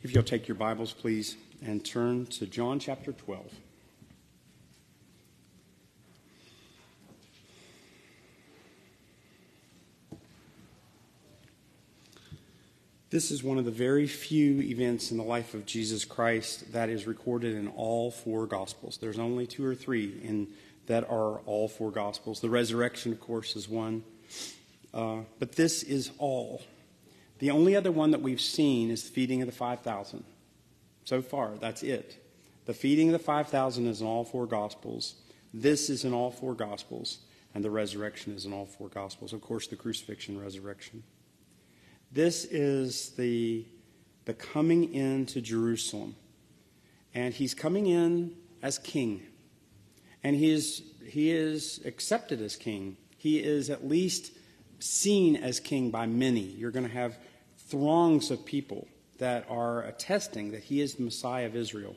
If you'll take your Bibles, please, and turn to John chapter 12. This is one of the very few events in the life of Jesus Christ that is recorded in all four Gospels. There's only two or three that are all four Gospels. The resurrection, of course, is one. But this is all. The only other one that we've seen is the feeding of the 5,000. So far, that's it. The feeding of the 5,000 is in all four Gospels. This is in all four Gospels. And the resurrection is in all four Gospels. Of course, the crucifixion, resurrection. This is the coming into Jerusalem. And he's coming in as king. And he is accepted as king. He is at least seen as king by many. You're going to have throngs of people that are attesting that he is the Messiah of Israel.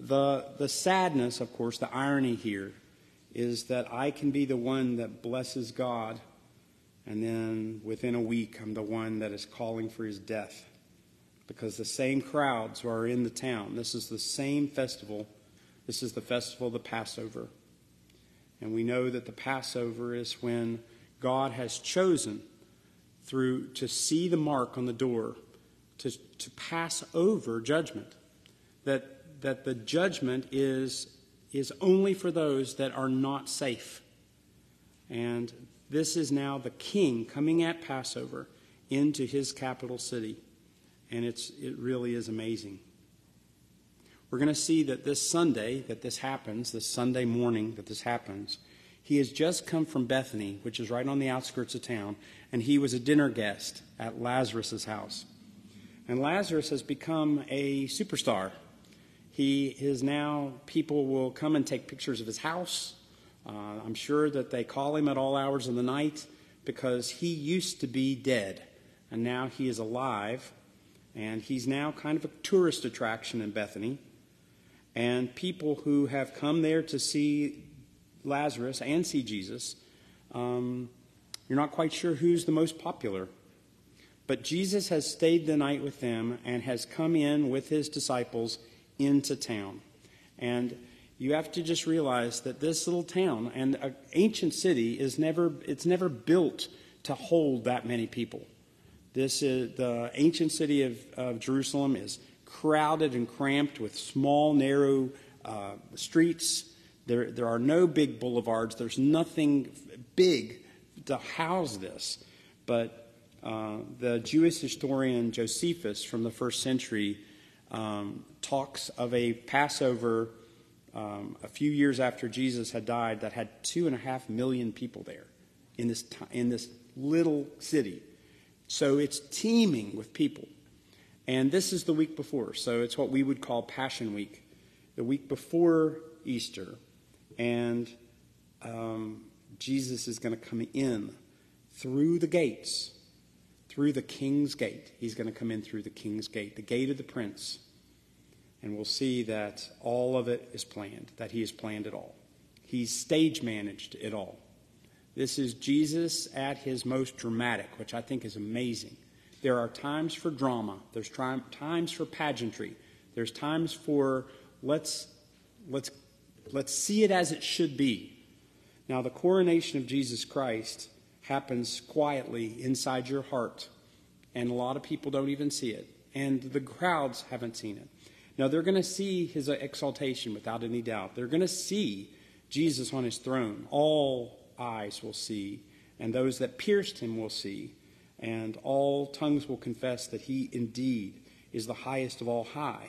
The sadness, of course, the irony here is that I can be the one that blesses God, and then within a week, I'm the one that is calling for his death, because the same crowds are in the town. This is the same festival. This is the festival of the Passover. And we know that the Passover is when God has chosen through to see the mark on the door to pass over judgment, that the judgment is only for those that are not safe. And this is now the king coming at Passover into his capital city, and it really is amazing. We're going to see that this Sunday morning that this happens, he has just come from Bethany, which is right on the outskirts of town, and he was a dinner guest at Lazarus' house. And Lazarus has become a superstar. He is now, people will come and take pictures of his house. I'm sure that they call him at all hours of the night, because he used to be dead, and now he is alive, and he's now kind of a tourist attraction in Bethany. And people who have come there to see Lazarus and see Jesus, you're not quite sure who's the most popular. But Jesus has stayed the night with them and has come in with his disciples into town. And you have to just realize that this little town and an ancient city it's never built to hold that many people. This is the ancient city of Jerusalem is crowded and cramped with small, narrow streets. There are no big boulevards. There's nothing big to house this. But the Jewish historian Josephus from the 1st century talks of a Passover a few years after Jesus had died that had 2.5 million people there in this little city. So it's teeming with people. And this is the week before. So it's what we would call Passion Week, the week before Easter. And Jesus is going to come in through the gates, through the king's gate. He's going to come in through the king's gate, the gate of the prince. And we'll see that all of it is planned, that he has planned it all. He's stage managed it all. This is Jesus at his most dramatic, which I think is amazing. There are times for drama. There's times for pageantry. There's times for let's see it as it should be. Now, the coronation of Jesus Christ happens quietly inside your heart, and a lot of people don't even see it, and the crowds haven't seen it. Now, they're going to see his exaltation without any doubt. They're going to see Jesus on his throne. All eyes will see, and those that pierced him will see, and all tongues will confess that he indeed is the highest of all high.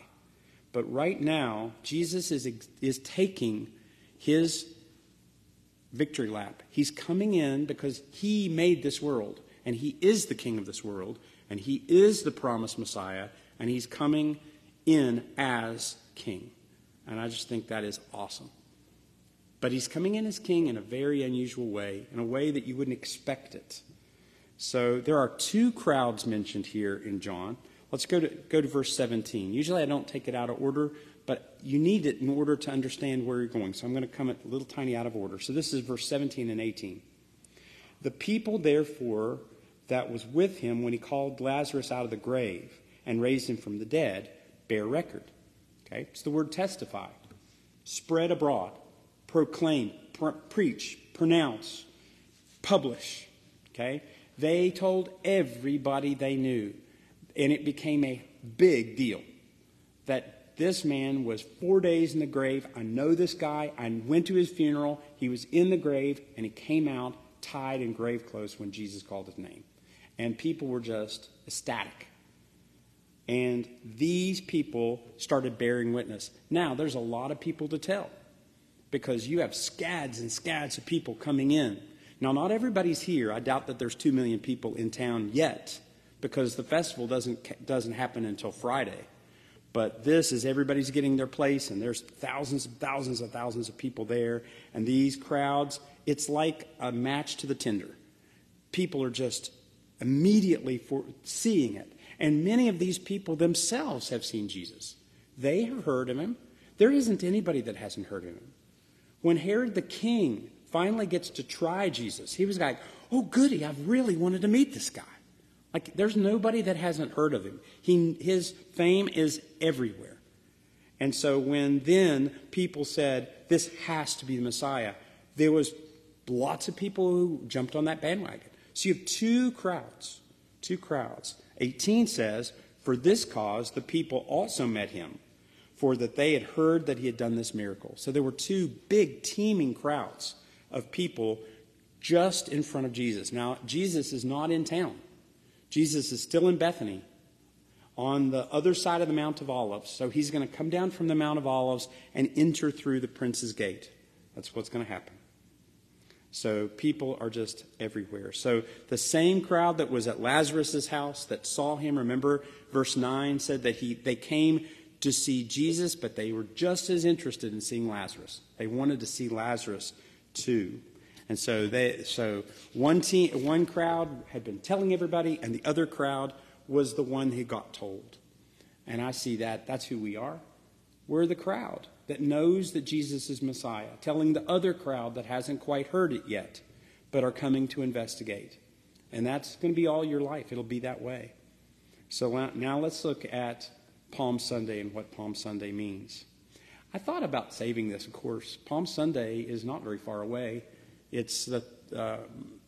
But right now, Jesus is taking his victory lap. He's coming in because he made this world, and he is the king of this world, and he is the promised Messiah, and he's coming in as king. And I just think that is awesome. But he's coming in as king in a very unusual way, in a way that you wouldn't expect it. So there are two crowds mentioned here in John. Let's go to verse 17. Usually I don't take it out of order, but you need it in order to understand where you're going. So I'm going to come a little tiny out of order. So this is verse 17 and 18. The people, therefore, that was with him when he called Lazarus out of the grave and raised him from the dead bear record. Okay? It's the word testify. Spread abroad, proclaim, preach, pronounce, publish. Okay? They told everybody they knew, and it became a big deal that this man was 4 days in the grave. I know this guy. I went to his funeral. He was in the grave, and he came out tied in grave clothes when Jesus called his name. And people were just ecstatic. And these people started bearing witness. Now, there's a lot of people to tell because you have scads and scads of people coming in. Now, not everybody's here. I doubt that there's 2 million people in town yet because the festival doesn't happen until Friday. But this is everybody's getting their place, and there's thousands and thousands and thousands of people there. And these crowds, it's like a match to the tinder. People are just immediately seeing it. And many of these people themselves have seen Jesus. They have heard of him. There isn't anybody that hasn't heard of him. When Herod the king finally gets to try Jesus, he was like, oh, goody, I've really wanted to meet this guy. Like, there's nobody that hasn't heard of him. His fame is everywhere. And so when then people said, this has to be the Messiah, there was lots of people who jumped on that bandwagon. So you have two crowds. 18 says, for this cause the people also met him, for that they had heard that he had done this miracle. So there were two big teeming crowds of people just in front of Jesus. Now, Jesus is not in town. Jesus is still in Bethany on the other side of the Mount of Olives. So he's going to come down from the Mount of Olives and enter through the Prince's Gate. That's what's going to happen. So people are just everywhere. So the same crowd that was at Lazarus' house that saw him, remember verse 9 said that they came to see Jesus, but they were just as interested in seeing Lazarus. They wanted to see Lazarus too. And so one crowd had been telling everybody, and the other crowd was the one who got told. And I see that. That's who we are. We're the crowd that knows that Jesus is Messiah, telling the other crowd that hasn't quite heard it yet, but are coming to investigate. And that's going to be all your life. It'll be that way. So now let's look at Palm Sunday and what Palm Sunday means. I thought about saving this, of course. Palm Sunday is not very far away. It's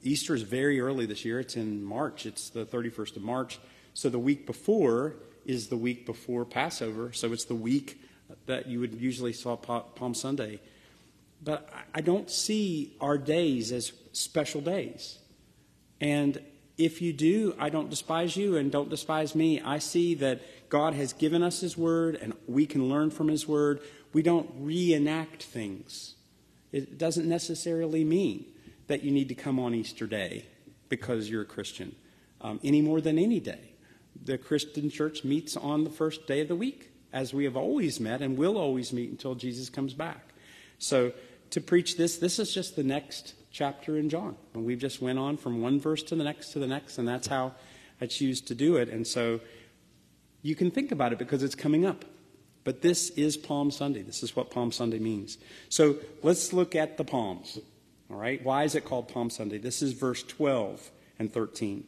Easter is very early this year. It's in March. It's the 31st of March. So the week before is the week before Passover. So it's the week that you would usually saw Palm Sunday. But I don't see our days as special days. And if you do, I don't despise you and don't despise me. I see that God has given us his word and we can learn from his word. We don't reenact things. It doesn't necessarily mean that you need to come on Easter Day because you're a Christian, any more than any day. The Christian church meets on the first day of the week, as we have always met and will always meet until Jesus comes back. So to preach this is just the next chapter in John. And we've just went on from one verse to the next, and that's how I choose to do it. And so you can think about it because it's coming up. But this is Palm Sunday. This is what Palm Sunday means. So let's look at the palms. All right. Why is it called Palm Sunday? This is verse 12 and 13.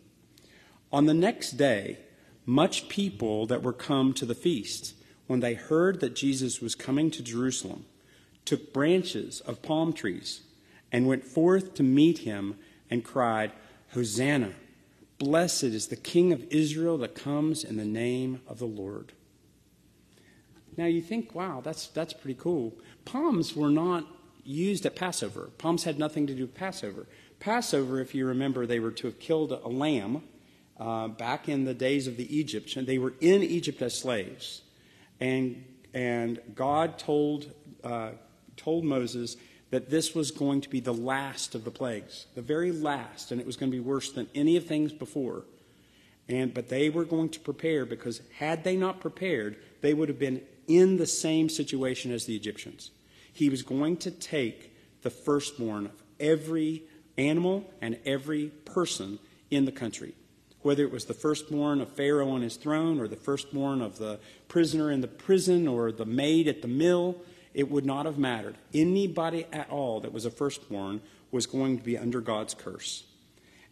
On the next day, much people that were come to the feast, when they heard that Jesus was coming to Jerusalem, took branches of palm trees and went forth to meet him and cried, Hosanna, blessed is the King of Israel that comes in the name of the Lord. Now you think, wow, that's pretty cool. Palms were not used at Passover. Palms had nothing to do with Passover. Passover, if you remember, they were to have killed a lamb back in the days of the Egyptians. They were in Egypt as slaves, and God told Moses that this was going to be the last of the plagues, the very last, and it was going to be worse than any of things before. But they were going to prepare because had they not prepared, they would have been in the same situation as the Egyptians. He was going to take the firstborn of every animal and every person in the country, whether it was the firstborn of Pharaoh on his throne or the firstborn of the prisoner in the prison or the maid at the mill. It would not have mattered. Anybody at all that was a firstborn was going to be under God's curse.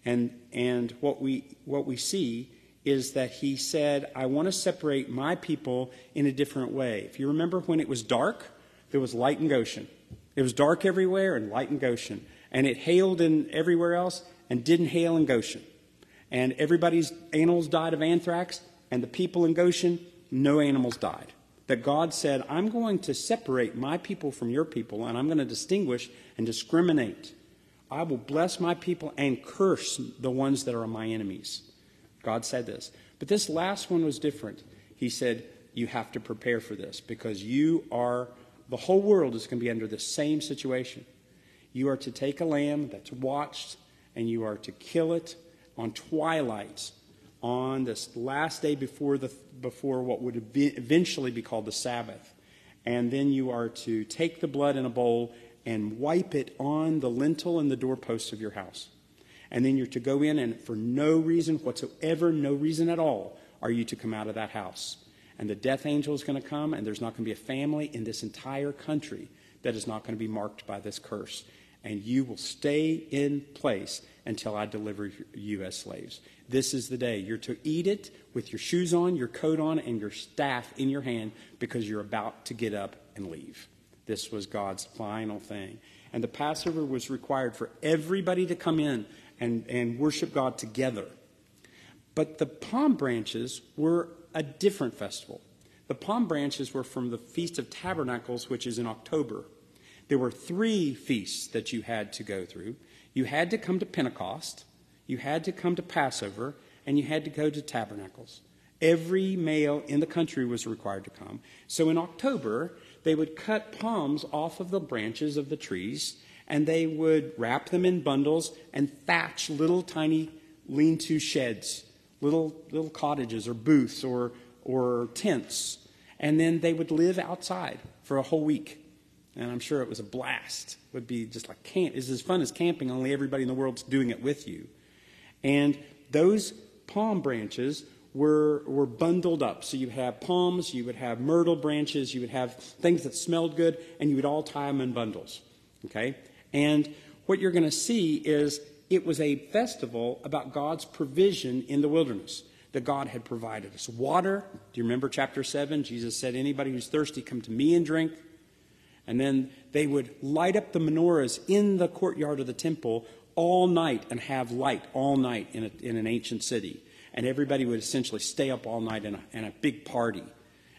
And what we see is that he said, I want to separate my people in a different way. If you remember when it was dark, there was light in Goshen. It was dark everywhere and light in Goshen. And it hailed in everywhere else and didn't hail in Goshen. And everybody's animals died of anthrax, and the people in Goshen, no animals died. That God said, I'm going to separate my people from your people, and I'm going to distinguish and discriminate. I will bless my people and curse the ones that are my enemies. God said this. But this last one was different. He said, you have to prepare for this because you are, the whole world is going to be under the same situation. You are to take a lamb that's watched, and you are to kill it on twilight, on this last day before what would eventually be called the Sabbath. And then you are to take the blood in a bowl and wipe it on the lintel and the doorposts of your house. And then you're to go in, and for no reason whatsoever, no reason at all, are you to come out of that house. And the death angel is going to come, and there's not going to be a family in this entire country that is not going to be marked by this curse. And you will stay in place until I deliver you as slaves. This is the day. You're to eat it with your shoes on, your coat on, and your staff in your hand because you're about to get up and leave. This was God's final thing. And the Passover was required for everybody to come in and worship God together. But the palm branches were a different festival. The palm branches were from the Feast of Tabernacles, which is in October. There were three feasts that you had to go through. You had to come to Pentecost, you had to come to Passover, and you had to go to Tabernacles. Every male in the country was required to come. So in October, they would cut palms off of the branches of the trees, and they would wrap them in bundles and thatch little tiny lean-to sheds, little cottages or booths or tents. And then they would live outside for a whole week. And I'm sure it was a blast. It would be just like camp. It's as fun as camping, only everybody in the world's doing it with you. And those palm branches were bundled up. So you would have palms, you would have myrtle branches, you would have things that smelled good, and you would all tie them in bundles. Okay? And what you're going to see is it was a festival about God's provision in the wilderness, that God had provided us water. Do you remember chapter 7? Jesus said, anybody who's thirsty, come to me and drink. And then they would light up the menorahs in the courtyard of the temple all night and have light all night in an ancient city. And everybody would essentially stay up all night in a big party.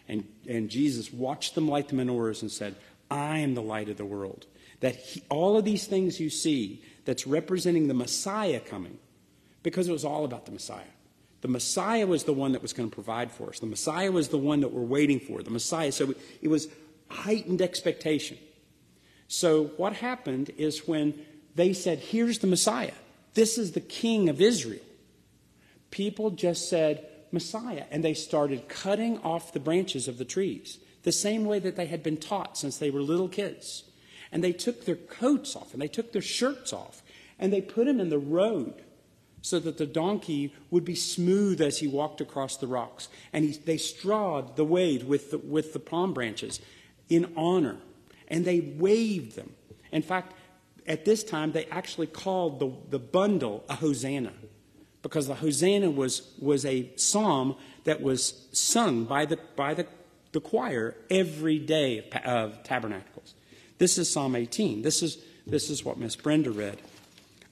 And Jesus watched them light the menorahs and said, I am the light of the world. That all of these things you see that's representing the Messiah coming, because it was all about the Messiah. The Messiah was the one that was going to provide for us. The Messiah was the one that we're waiting for. The Messiah. So it was heightened expectation. So what happened is when they said, here's the Messiah. This is the King of Israel. People just said, Messiah. And they started cutting off the branches of the trees, the same way that they had been taught since they were little kids. And they took their coats off, and they took their shirts off, and they put them in the road so that the donkey would be smooth as he walked across the rocks. And they strawed the way with the palm branches in honor, and they waved them. In fact, at this time, they actually called the bundle a hosanna, because the hosanna was a psalm that was sung by the choir every day of Tabernacles. This is Psalm 18. This is what Miss Brenda read.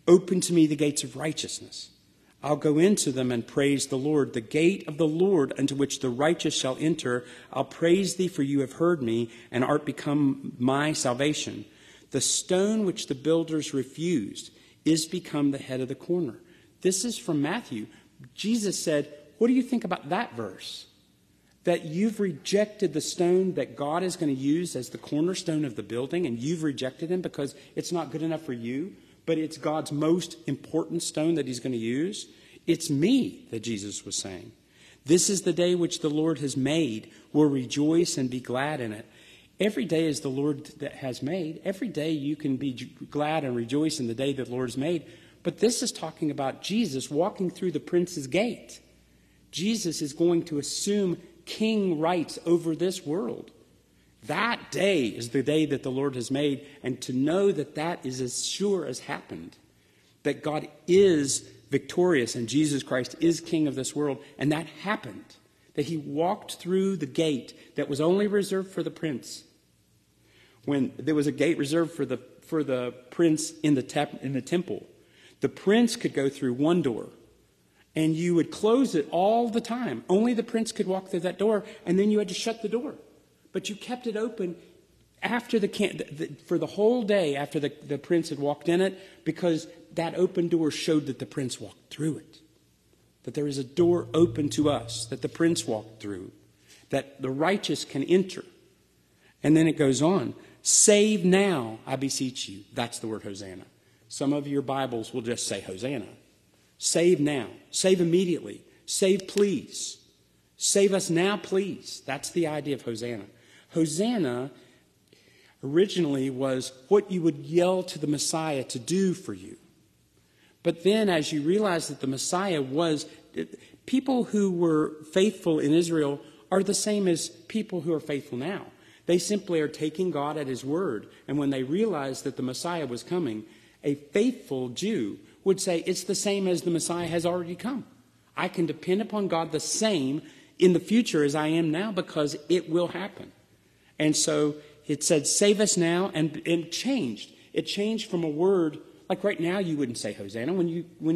Open to me the gates of righteousness. I'll go into them and praise the Lord, the gate of the Lord unto which the righteous shall enter. I'll praise thee, for you have heard me, and art become my salvation. The stone which the builders refused is become the head of the corner. This is from Matthew. Jesus said, what do you think about that verse? That you've rejected the stone that God is going to use as the cornerstone of the building, and you've rejected him because it's not good enough for you, but it's God's most important stone that he's going to use. It's me that Jesus was saying. This is the day which the Lord has made. We'll rejoice and be glad in it. Every day is the Lord that has made. Every day you can be glad and rejoice in the day that the Lord has made. But this is talking about Jesus walking through the Prince's Gate. Jesus is going to assume king rights over this world. That day is the day that the Lord has made, and to know that that is as sure as happened, that God is victorious, and Jesus Christ is King of this world. And that happened, that he walked through the gate that was only reserved for the prince. When there was a gate reserved for the prince in the temple, the prince could go through one door, and you would close it all the time. Only the prince could walk through that door, and then you had to shut the door. But you kept it open after for the whole day after the prince had walked in it, because that open door showed that the prince walked through it, that there is a door open to us, that the prince walked through, that the righteous can enter. And then it goes on, save now, I beseech you. That's the word Hosanna. Some of your Bibles will just say Hosanna. Save now, save immediately, save please, save us now please. That's the idea of Hosanna. Hosanna originally was what you would yell to the Messiah to do for you. But then as you realize that the Messiah was, people who were faithful in Israel are the same as people who are faithful now. They simply are taking God at his word. And when they realized that the Messiah was coming, a faithful Jew would say, it's the same as the Messiah has already come. I can depend upon God the same in the future as I am now, because it will happen. And so it said, save us now, and changed. It changed from a word, like right now you wouldn't say Hosanna. When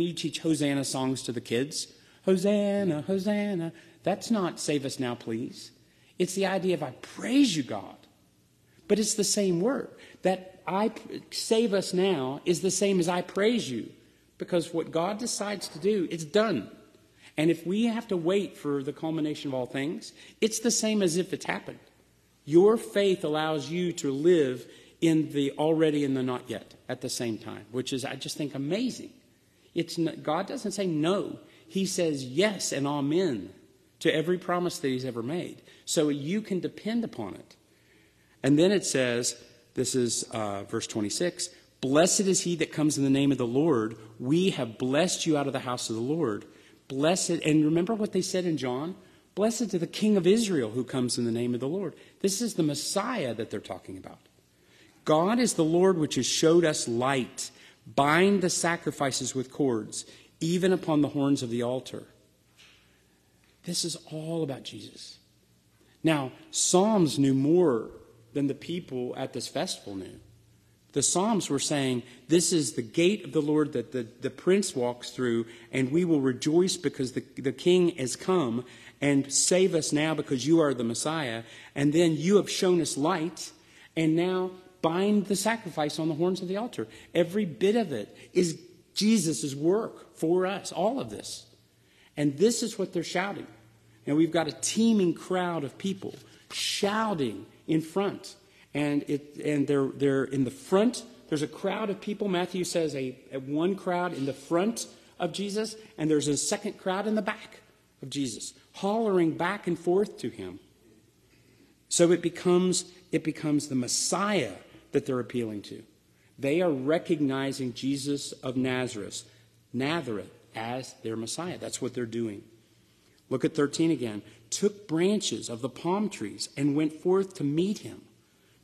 you teach Hosanna songs to the kids, Hosanna, Hosanna, that's not save us now, please. It's the idea of I praise you, God. But it's the same word. That I save us now is the same as I praise you. Because what God decides to do, it's done. And if we have to wait for the culmination of all things, it's the same as if it's happened. Your faith allows you to live in the already and the not yet at the same time, which is, I just think, amazing. It's not, God doesn't say no. He says yes and amen to every promise that he's ever made. So you can depend upon it. And then it says, this is verse 26, blessed is he that comes in the name of the Lord. We have blessed you out of the house of the Lord. Blessed, and remember what they said in John? Blessed to the King of Israel who comes in the name of the Lord. This is the Messiah that they're talking about. God is the Lord which has showed us light. Bind the sacrifices with cords, even upon the horns of the altar. This is all about Jesus. Now, Psalms knew more than the people at this festival knew. The Psalms were saying, this is the gate of the Lord that the prince walks through, and we will rejoice because the king has come, and save us now because you are the Messiah. And then you have shown us light, and now bind the sacrifice on the horns of the altar. Every bit of it is Jesus' work for us, all of this. And this is what they're shouting. Now, we've got a teeming crowd of people shouting in front. And they're in the front. There's a crowd of people. Matthew says a one crowd in the front of Jesus, and there's a second crowd in the back of Jesus, hollering back and forth to him. So it becomes the Messiah that they're appealing to. They are recognizing Jesus of Nazareth, as their Messiah. That's what they're doing. Look at 13 again. Took branches of the palm trees and went forth to meet him,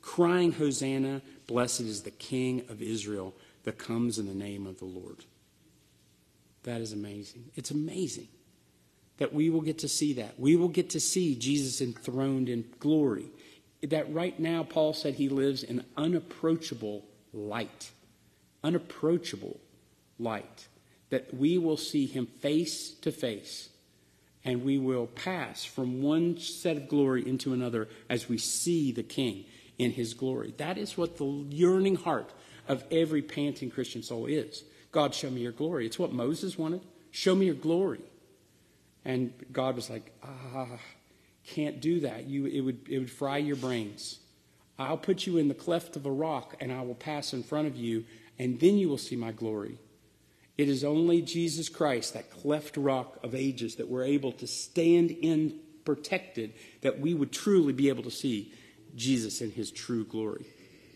crying, Hosanna, blessed is the King of Israel that comes in the name of the Lord. That is amazing. It's amazing that we will get to see that. We will get to see Jesus enthroned in glory. That right now, Paul said he lives in unapproachable light. Unapproachable light. That we will see him face to face, and we will pass from one set of glory into another as we see the King in his glory. That is what the yearning heart of every panting Christian soul is. God, show me your glory. It's what Moses wanted. Show me your glory. And God was like, can't do that. It would fry your brains. I'll put you in the cleft of a rock, and I will pass in front of you, and then you will see my glory. It is only Jesus Christ, that cleft rock of ages, that we're able to stand in protected, that we would truly be able to see Jesus in his true glory.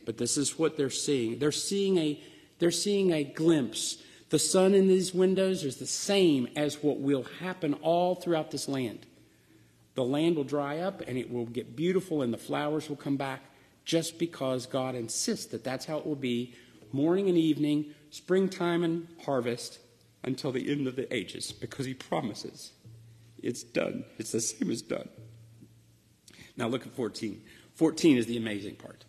But this is what they're seeing. They're seeing a glimpse. The sun in these windows is the same as what will happen all throughout this land. The land will dry up, and it will get beautiful, and the flowers will come back, just because God insists that that's how it will be, morning and evening, springtime and harvest, until the end of the ages, because he promises. It's done. It's the same as done. Now look at 14. 14 is the amazing part.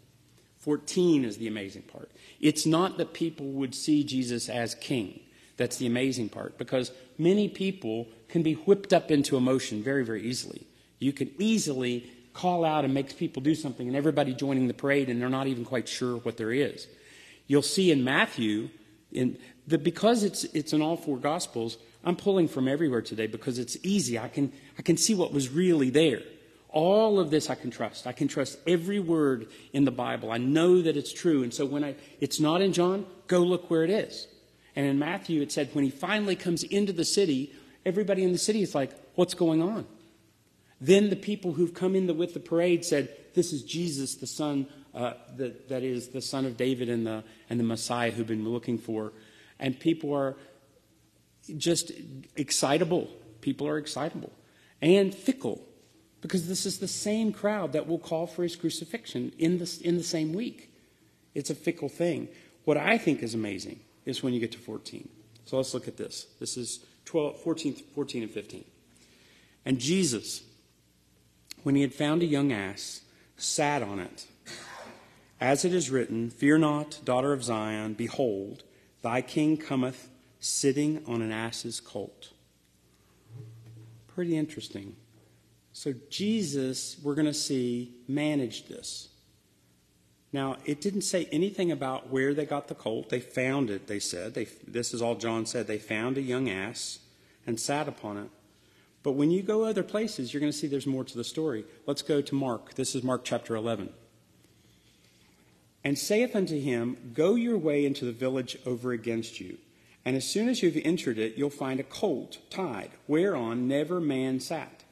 14 is the amazing part. It's not that people would see Jesus as king. That's the amazing part, because many people can be whipped up into emotion very, very easily. You can easily call out and make people do something, and everybody joining the parade, and they're not even quite sure what there is. You'll see in Matthew, because it's in all four Gospels, I'm pulling from everywhere today because it's easy. I can see what was really there. All of this I can trust. I can trust every word in the Bible. I know that it's true. And so when it's not in John, go look where it is. And in Matthew, it said when he finally comes into the city, everybody in the city is like, what's going on? Then the people who've come in with the parade said, this is Jesus, the son, that is the son of David and the Messiah who've been looking for. And people are just excitable. People are excitable and fickle, because this is the same crowd that will call for his crucifixion in the same week. It's a fickle thing. What I think is amazing is when you get to 14. So let's look at this. This is 14 and 15. And Jesus, when he had found a young ass, sat on it. As it is written, fear not, daughter of Zion, behold, thy king cometh, sitting on an ass's colt. Pretty interesting. So Jesus, we're going to see, managed this. Now, it didn't say anything about where they got the colt. They found it, they said. This is all John said. They found a young ass and sat upon it. But when you go other places, you're going to see there's more to the story. Let's go to Mark. This is Mark chapter 11. And saith unto him, go your way into the village over against you. And as soon as you've entered it, you'll find a colt tied, whereon never man sat.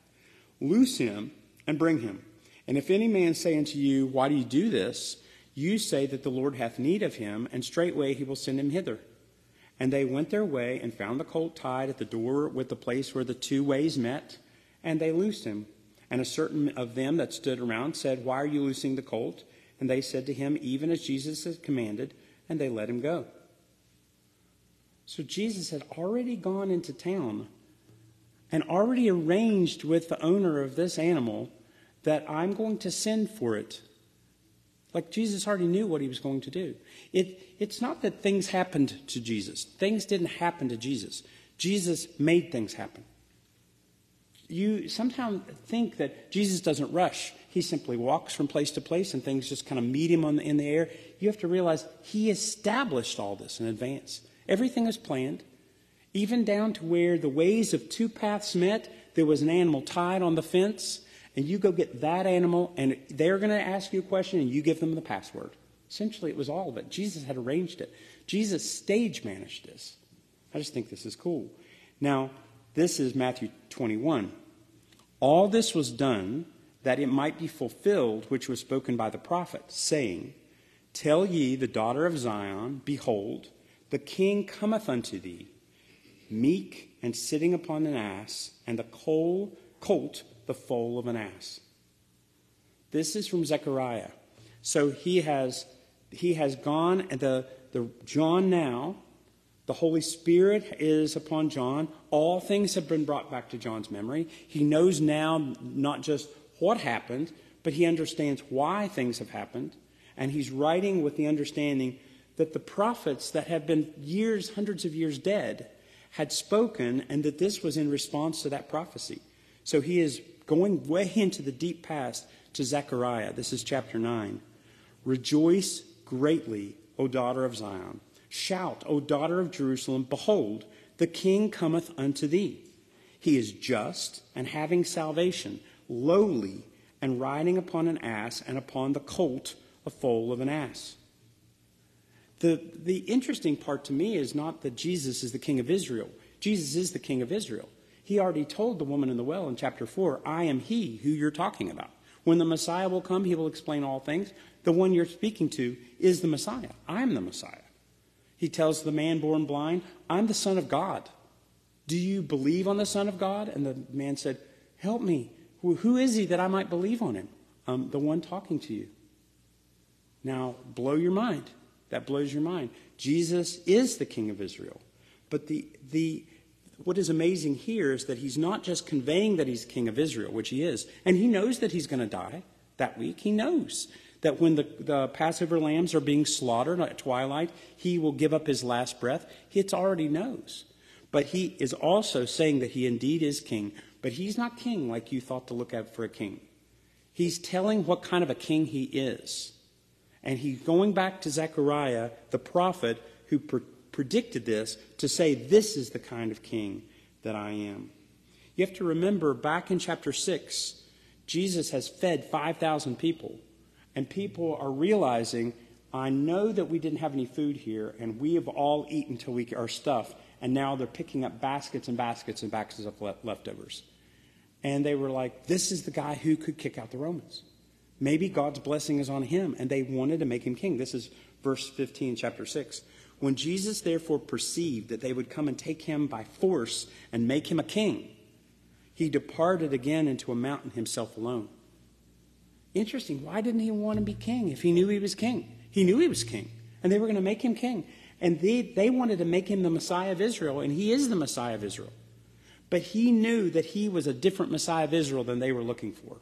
Loose him and bring him. And if any man say unto you, why do you do this? You say that the Lord hath need of him, and straightway he will send him hither. And they went their way and found the colt tied at the door with the place where the two ways met, and they loosed him. And a certain of them that stood around said, why are you loosing the colt? And they said to him, even as Jesus had commanded, and they let him go. So Jesus had already gone into town and already arranged with the owner of this animal that I'm going to send for it. Like Jesus already knew what he was going to do. It's not that things happened to Jesus. Things didn't happen to Jesus. Jesus made things happen. You sometimes think that Jesus doesn't rush. He simply walks from place to place and things just kind of meet him in the air. You have to realize he established all this in advance. Everything is planned. Even down to where the ways of two paths met, there was an animal tied on the fence, and you go get that animal, and they're going to ask you a question, and you give them the password. Essentially, it was all of it. Jesus had arranged it. Jesus stage managed this. I just think this is cool. Now, this is Matthew 21. All this was done that it might be fulfilled, which was spoken by the prophet, saying, tell ye the daughter of Zion, behold, the king cometh unto thee, meek and sitting upon an ass, and the colt the foal of an ass. This is from Zechariah. So he has gone, and the John now, the Holy Spirit is upon John. All things have been brought back to John's memory. He knows now not just what happened, but he understands why things have happened, and he's writing with the understanding that the prophets that have been years, hundreds of years dead, had spoken, and that this was in response to that prophecy. So he is going way into the deep past to Zechariah. This is chapter 9. Rejoice greatly, O daughter of Zion. Shout, O daughter of Jerusalem. Behold, the king cometh unto thee. He is just and having salvation, lowly and riding upon an ass and upon the colt, a foal of an ass. The interesting part to me is not that Jesus is the king of Israel. Jesus is the king of Israel. He already told the woman in the well in chapter 4, I am he who you're talking about. When the Messiah will come, he will explain all things. The one you're speaking to is the Messiah. I'm the Messiah. He tells the man born blind, I'm the Son of God. Do you believe on the Son of God? And the man said, help me. Who is he that I might believe on him? The one talking to you. Now, blow your mind. That blows your mind. Jesus is the King of Israel. But what is amazing here is that he's not just conveying that he's king of Israel, which he is, and he knows that he's going to die that week. He knows that when the Passover lambs are being slaughtered at twilight, he will give up his last breath. He already knows. But he is also saying that he indeed is king, but he's not king like you thought to look at for a king. He's telling what kind of a king he is. And he's going back to Zechariah, the prophet, who predicted this, to say, this is the kind of king that I am. You have to remember, back in chapter 6, Jesus has fed 5,000 people. And people are realizing, I know that we didn't have any food here, and we have all eaten till we are stuffed. And now they're picking up baskets and baskets and baskets of leftovers. And they were like, this is the guy who could kick out the Romans. Maybe God's blessing is on him. And they wanted to make him king. This is verse 15, chapter 6. When Jesus therefore perceived that they would come and take him by force and make him a king, he departed again into a mountain himself alone. Interesting. Why didn't he want to be king if he knew he was king? He knew he was king, and they were going to make him king. And they wanted to make him the Messiah of Israel, and he is the Messiah of Israel. But he knew that he was a different Messiah of Israel than they were looking for.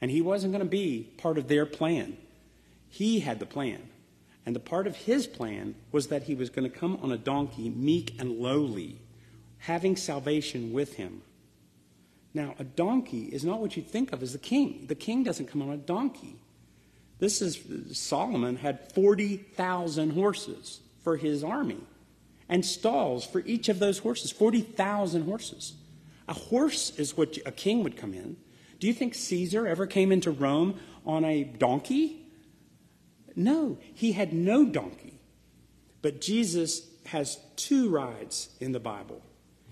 And he wasn't going to be part of their plan. He had the plan. And the part of his plan was that he was going to come on a donkey, meek and lowly, having salvation with him. Now, a donkey is not what you think of as the king. The king doesn't come on a donkey. This is Solomon had 40,000 horses for his army and stalls for each of those horses, 40,000 horses. A horse is what a king would come in. Do you think Caesar ever came into Rome on a donkey? No, he had no donkey. But Jesus has two rides in the Bible.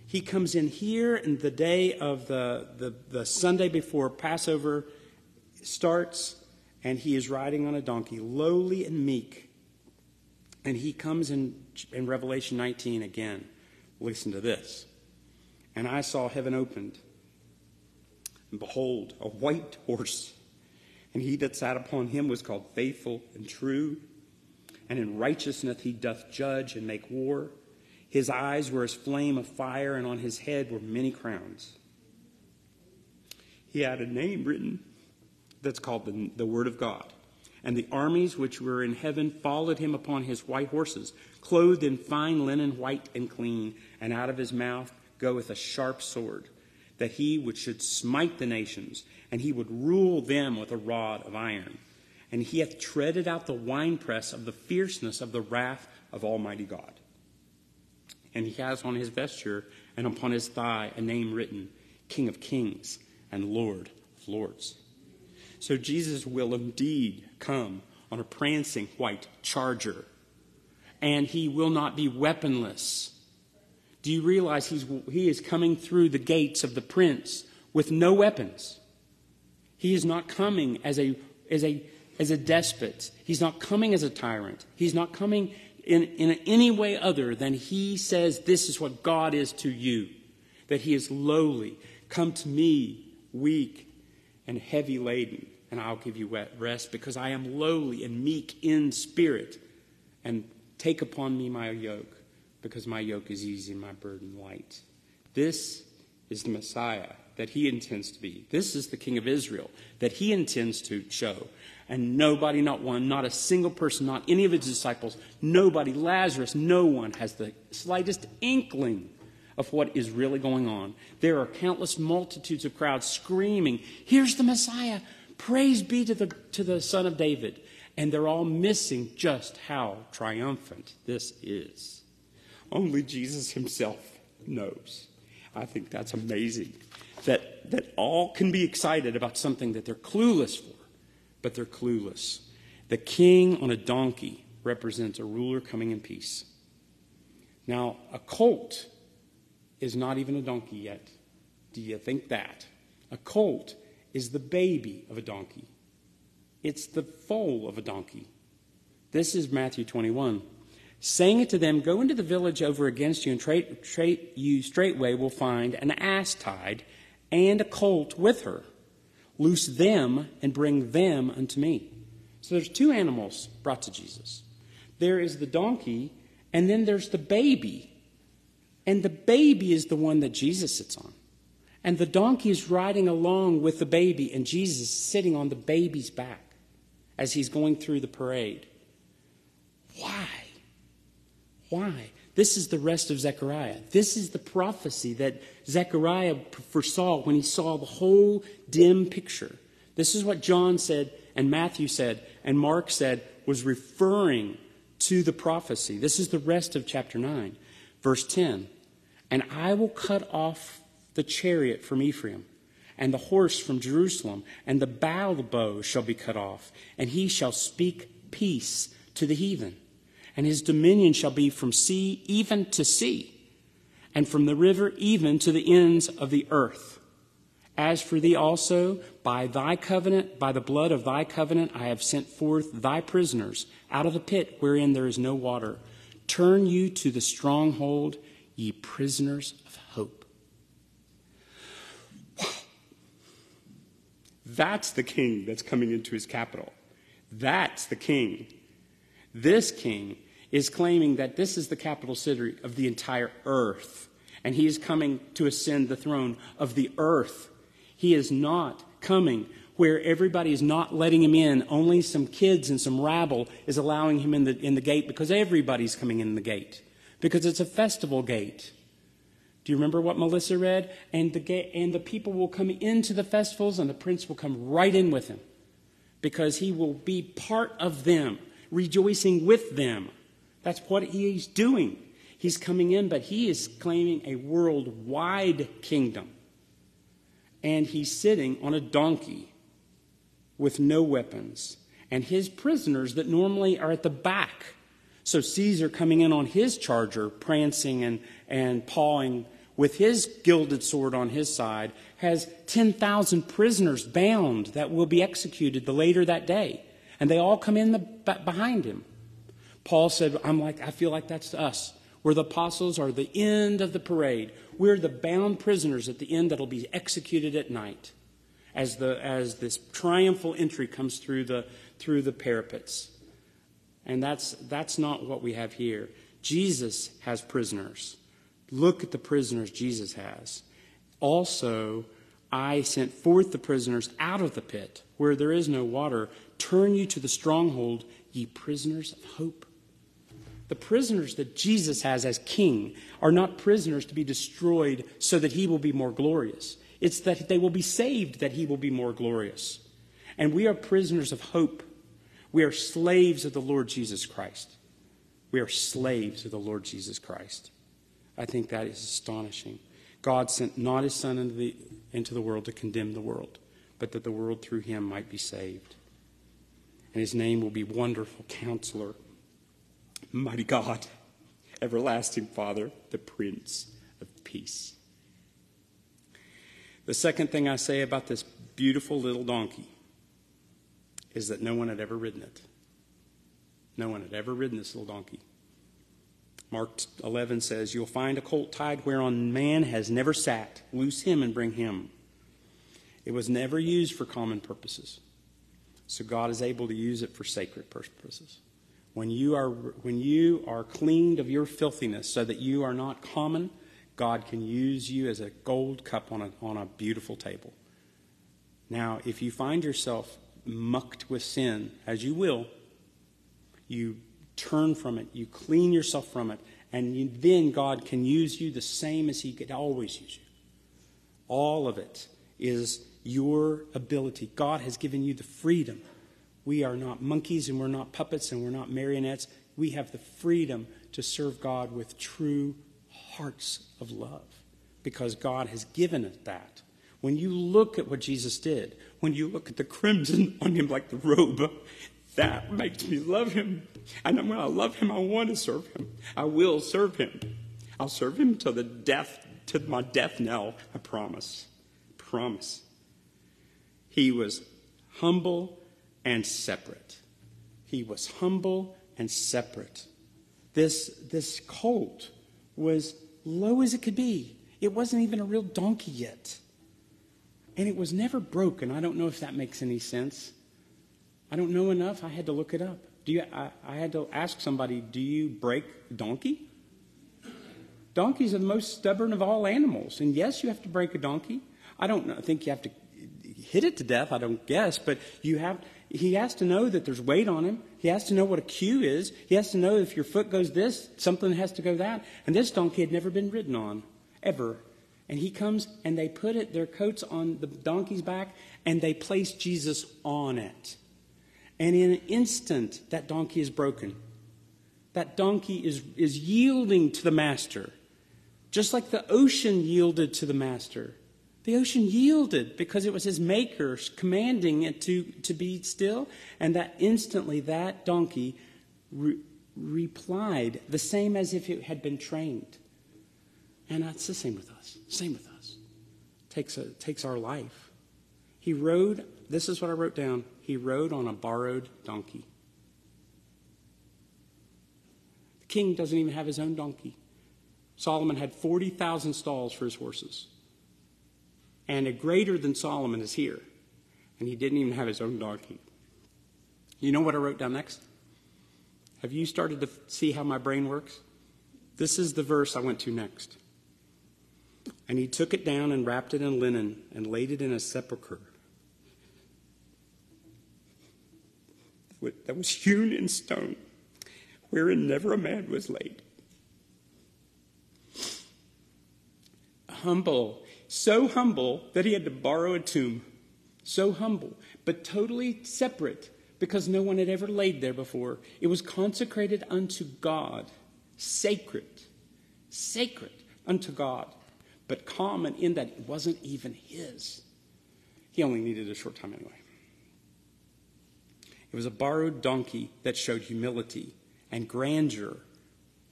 He comes in here in the day of the Sunday before Passover starts, and he is riding on a donkey, lowly and meek. And he comes in Revelation 19 again. Listen to this. And I saw heaven opened, and behold, a white horse. And he that sat upon him was called Faithful and True, and in righteousness he doth judge and make war. His eyes were as flame of fire, and on his head were many crowns. He had a name written that's called the Word of God. And the armies which were in heaven followed him upon his white horses, clothed in fine linen, white and clean, and out of his mouth goeth a sharp sword, that he which should smite the nations, and he would rule them with a rod of iron. And he hath treaded out the winepress of the fierceness of the wrath of Almighty God. And he has on his vesture and upon his thigh a name written, King of Kings and Lord of Lords. So Jesus will indeed come on a prancing white charger, and he will not be weaponless. Do you realize he is coming through the gates of the prince with no weapons? He is not coming as a despot. He's not coming as a tyrant. He's not coming in any way other than he says this is what God is to you, that he is lowly. Come to me, weak and heavy laden, and I'll give you rest, because I am lowly and meek in spirit, and take upon me my yoke, because my yoke is easy and my burden light. This is the Messiah that he intends to be. This is the King of Israel that he intends to show. And nobody, not one, not a single person, not any of his disciples, nobody, Lazarus, no one has the slightest inkling of what is really going on. There are countless multitudes of crowds screaming, here's the Messiah, praise be to the Son of David. And they're all missing just how triumphant this is. Only Jesus himself knows. I think that's amazing that all can be excited about something that they're clueless for, but they're clueless. The king on a donkey represents a ruler coming in peace. Now, a colt is not even a donkey yet. Do you think that? A colt is the baby of a donkey. It's the foal of a donkey. This is Matthew 21. Saying it to them, go into the village over against you, and you straightway will find an ass tied and a colt with her. Loose them and bring them unto me. So there's two animals brought to Jesus. There is the donkey, and then there's the baby. And the baby is the one that Jesus sits on. And the donkey is riding along with the baby, and Jesus is sitting on the baby's back as he's going through the parade. Why? Why? This is the rest of Zechariah. This is the prophecy that Zechariah foresaw when he saw the whole dim picture. This is what John said, and Matthew said, and Mark said, was referring to the prophecy. This is the rest of chapter 9, verse 10. And I will cut off the chariot from Ephraim, and the horse from Jerusalem, and the bow shall be cut off, and he shall speak peace to the heathen. And his dominion shall be from sea even to sea, and from the river even to the ends of the earth. As for thee also, by thy covenant, by the blood of thy covenant, I have sent forth thy prisoners out of the pit wherein there is no water. Turn you to the stronghold, ye prisoners of hope. That's the king that's coming into his capital. That's the king. This king is claiming that this is the capital city of the entire earth, and he is coming to ascend the throne of the earth. He is not coming where everybody is not letting him in. Only some kids and some rabble is allowing him in the gate, because everybody's coming in the gate, because it's a festival gate. Do you remember what Melissa read? And the people will come into the festivals, and the prince will come right in with him, because he will be part of them, rejoicing with them. That's what he's doing. He's coming in, but he is claiming a worldwide kingdom. And he's sitting on a donkey with no weapons. And his prisoners that normally are at the back. So Caesar coming in on his charger, prancing and pawing with his gilded sword on his side, has 10,000 prisoners bound that will be executed the later that day. And they all come in behind him. Paul said, I feel like that's us. We're the apostles, are the end of the parade. We're the bound prisoners at the end that'll be executed at night, as this triumphal entry comes through the parapets. And that's not what we have here. Jesus has prisoners. Look at the prisoners Jesus has. Also, I sent forth the prisoners out of the pit where there is no water. Turn you to the stronghold, ye prisoners of hope. The prisoners that Jesus has as king are not prisoners to be destroyed so that he will be more glorious. It's that they will be saved that he will be more glorious. And we are prisoners of hope. We are slaves of the Lord Jesus Christ. We are slaves of the Lord Jesus Christ. I think that is astonishing. God sent not his son into the world to condemn the world, but that the world through him might be saved. And his name will be Wonderful Counselor, Mighty God, Everlasting Father, the Prince of Peace. The second thing I say about this beautiful little donkey is that no one had ever ridden it. No one had ever ridden this little donkey. Mark 11 says, you'll find a colt tied whereon man has never sat. Loose him and bring him. It was never used for common purposes. So God is able to use it for sacred purposes. When you are cleaned of your filthiness so that you are not common, God can use you as a gold cup on a beautiful table. Now, if you find yourself mucked with sin, as you will, you turn from it, you clean yourself from it, and then God can use you the same as he could always use you. All of it is your ability. God has given you the freedom. We are not monkeys, and we're not puppets, and we're not marionettes. We have the freedom to serve God with true hearts of love, because God has given us that. When you look at what Jesus did, when you look at the crimson on him like the robe, that makes me love him. And when I love him, I want to serve him. I will serve him. I'll serve him till the death, to my death knell. I promise. Promise. He was humble and separate. He was humble and separate. This colt was low as it could be. It wasn't even a real donkey yet. And it was never broken. I don't know if that makes any sense. I don't know enough. I had to look it up. I had to ask somebody, do you break donkey? Donkeys are the most stubborn of all animals. And yes, you have to break a donkey. I don't know, I think you have to hit it to death, I don't guess, but you have, he has to know that there's weight on him. He has to know what a cue is. He has to know if your foot goes this, something has to go that. And this donkey had never been ridden on, ever. And he comes and they put it, their coats on the donkey's back, and they place Jesus on it. And in an instant, that donkey is broken. That donkey is yielding to the master, just like the ocean yielded to the master. The ocean yielded because it was his maker commanding it to be still. And that instantly, that donkey replied the same as if it had been trained. And that's the same with us. Same with us. Takes our life. He rode, this is what I wrote down, he rode on a borrowed donkey. The king doesn't even have his own donkey. Solomon had 40,000 stalls for his horses. And a greater than Solomon is here. And he didn't even have his own donkey. You know what I wrote down next? Have you started to see how my brain works? This is the verse I went to next. And he took it down and wrapped it in linen and laid it in a sepulchre that was hewn in stone, wherein never a man was laid. Humble. So humble that he had to borrow a tomb. So humble, but totally separate because no one had ever laid there before. It was consecrated unto God. Sacred. Sacred unto God. But common in that it wasn't even his. He only needed a short time anyway. It was a borrowed donkey that showed humility and grandeur,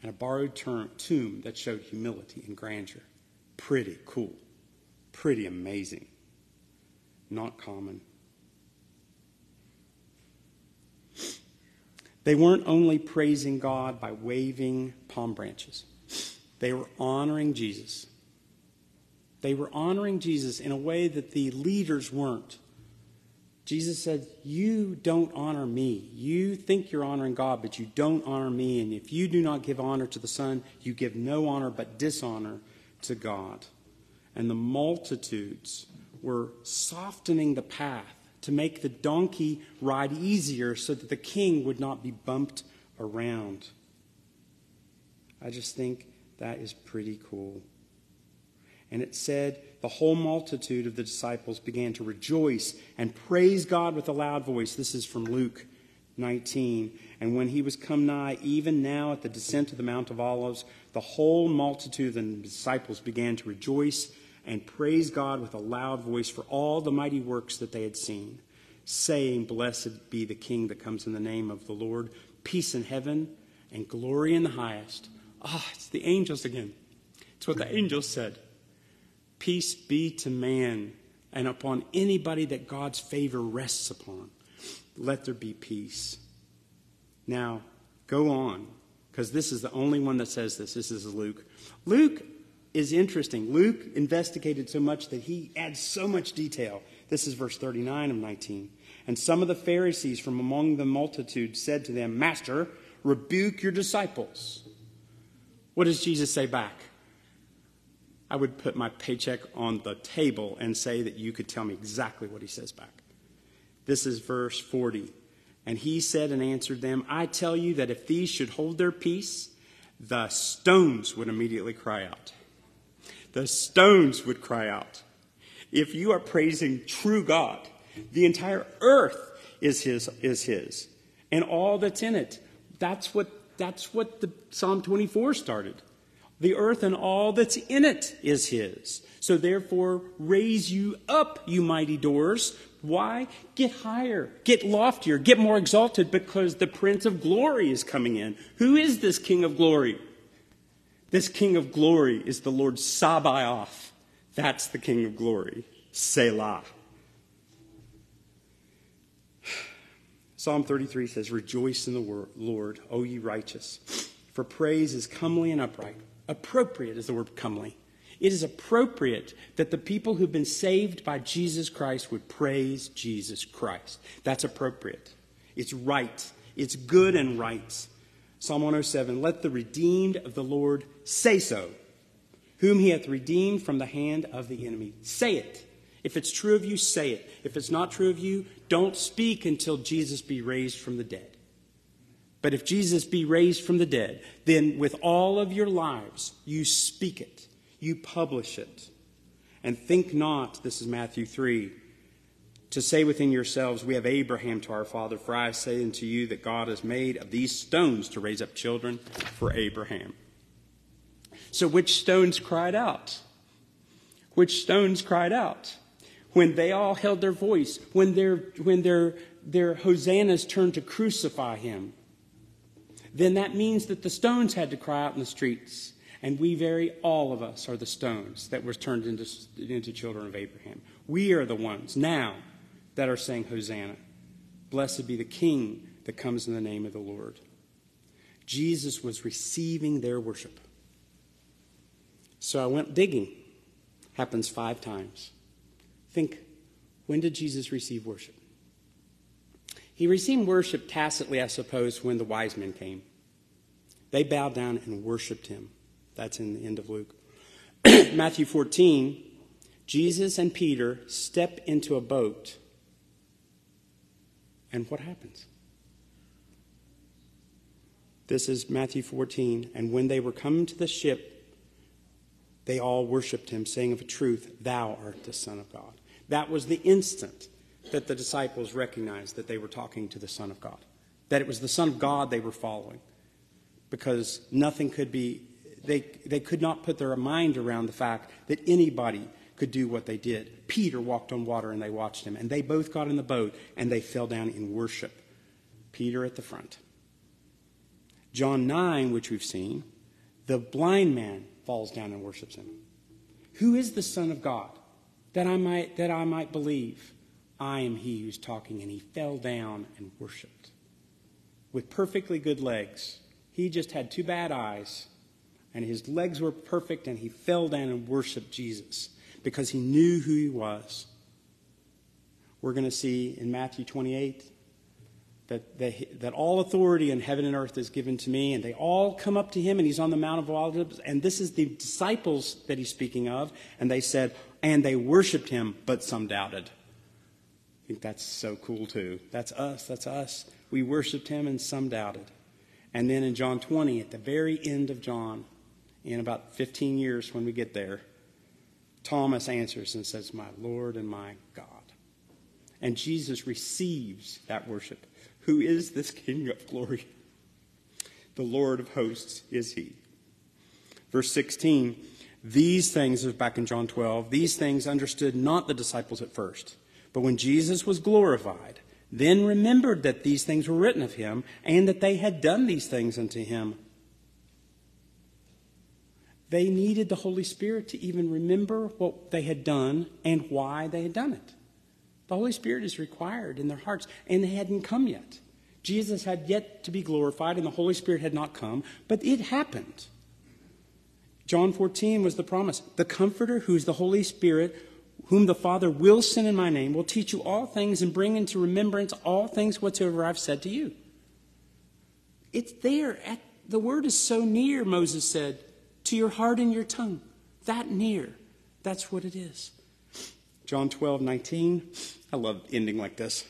and a borrowed tomb that showed humility and grandeur. Pretty cool. Pretty amazing. Not common. They weren't only praising God by waving palm branches. They were honoring Jesus. They were honoring Jesus in a way that the leaders weren't. Jesus said, you don't honor me. You think you're honoring God, but you don't honor me. And if you do not give honor to the Son, you give no honor but dishonor to God. And the multitudes were softening the path to make the donkey ride easier so that the king would not be bumped around. I just think that is pretty cool. And it said, the whole multitude of the disciples began to rejoice and praise God with a loud voice. This is from Luke 19. And when he was come nigh, even now at the descent of the Mount of Olives, the whole multitude of the disciples began to rejoice and praise God with a loud voice for all the mighty works that they had seen, saying, blessed be the King that comes in the name of the Lord, peace in heaven and glory in the highest. Ah, it's the angels again. It's what the angels said. Peace be to man and upon anybody that God's favor rests upon. Let there be peace. Now, go on, because this is the only one that says this. This is Luke. Luke is interesting. Luke investigated so much that he adds so much detail. This is verse 39 of 19. And some of the Pharisees from among the multitude said to them, Master, rebuke your disciples. What does Jesus say back? I would put my paycheck on the table and say that you could tell me exactly what he says back. This is verse 40. And he said and answered them, I tell you that if these should hold their peace, the stones would immediately cry out. The stones would cry out. If you are praising true God, the entire earth is his. And all that's in it. That's what the Psalm 24 started. The earth and all that's in it is his. So therefore, raise you up, you mighty doors. Why? Get higher, get loftier, get more exalted, because the Prince of Glory is coming in. Who is this King of Glory? This King of Glory is the Lord Sabaoth. That's the King of Glory. Selah. Psalm 33 says, rejoice in the Lord, O ye righteous, for praise is comely and upright. Appropriate is the word comely. It is appropriate that the people who've been saved by Jesus Christ would praise Jesus Christ. That's appropriate. It's right. It's good and right. Psalm 107, let the redeemed of the Lord say so. whom he hath redeemed from the hand of the enemy. Say it. If it's true of you, say it. If it's not true of you, don't speak until Jesus be raised from the dead. But if Jesus be raised from the dead, then with all of your lives, you speak it, you publish it. And think not, this is Matthew 3, to say within yourselves, we have Abraham to our father, for I say unto you that God has made of these stones to raise up children for Abraham. So which stones cried out? Which stones cried out? When they all held their voice, when their hosannas turned to crucify him, then that means that the stones had to cry out in the streets. And all of us are the stones that were turned into children of Abraham. We are the ones now that are saying, Hosanna. Blessed be the King that comes in the name of the Lord. Jesus was receiving their worship. So I went digging. Happens 5 times. Think, when did Jesus receive worship? He received worship tacitly, I suppose, when the wise men came. They bowed down and worshiped him. That's in the end of Luke. Matthew 14, Jesus and Peter step into a boat. And what happens? This is Matthew 14. And when they were come to the ship, they all worshipped him, saying of a truth, thou art the Son of God. That was the instant that the disciples recognized that they were talking to the Son of God. That it was the Son of God they were following. Because nothing could be... They could not put their mind around the fact that anybody could do what they did. Peter walked on water and they watched him. And they both got in the boat and they fell down in worship. Peter at the front. John 9, which we've seen, the blind man falls down and worships him. Who is the Son of God that I might believe? I am he who's talking. And he fell down and worshipped. With perfectly good legs. He just had 2 bad eyes. And his legs were perfect, and he fell down and worshiped Jesus because he knew who he was. We're going to see in Matthew 28 that all authority in heaven and earth is given to me, and they all come up to him, and he's on the Mount of Olives, and this is the disciples that he's speaking of, and they said, and they worshiped him, but some doubted. I think that's so cool, too. That's us. We worshiped him, and some doubted. And then in John 20, at the very end of John, in about 15 years when we get there, Thomas answers and says, my Lord and my God. And Jesus receives that worship. Who is this King of glory? The Lord of hosts is he. Verse 16, these things, back in John 12, these things understood not the disciples at first. But when Jesus was glorified, then remembered that these things were written of him, and that they had done these things unto him. They needed the Holy Spirit to even remember what they had done and why they had done it. The Holy Spirit is required in their hearts, and they hadn't come yet. Jesus had yet to be glorified, and the Holy Spirit had not come, but it happened. John 14 was the promise. The Comforter, who is the Holy Spirit, whom the Father will send in my name, will teach you all things and bring into remembrance all things whatsoever I've said to you. It's there. The word is so near, Moses said, to your heart and your tongue. That near. That's what it is. John 12:19. I love ending like this.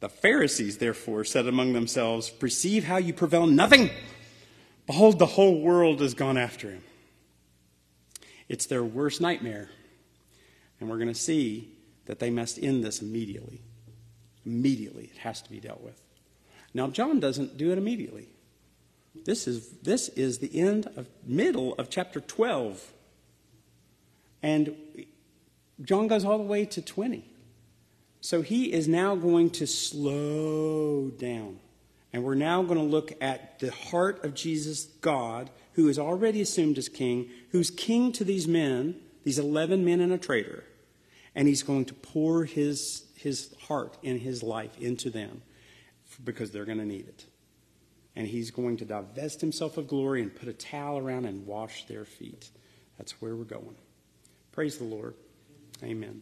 The Pharisees, therefore, said among themselves, perceive how you prevail nothing. Behold, the whole world is gone after him. It's their worst nightmare. And we're going to see that they must end this immediately. Immediately. It has to be dealt with. Now, John doesn't do it immediately. This is the middle of chapter 12. And John goes all the way to 20. So he is now going to slow down. And we're now going to look at the heart of Jesus, God, who is already assumed as king, who's king to these men, these 11 men and a traitor, and he's going to pour his heart and his life into them because they're going to need it. And he's going to divest himself of glory and put a towel around and wash their feet. That's where we're going. Praise the Lord. Amen.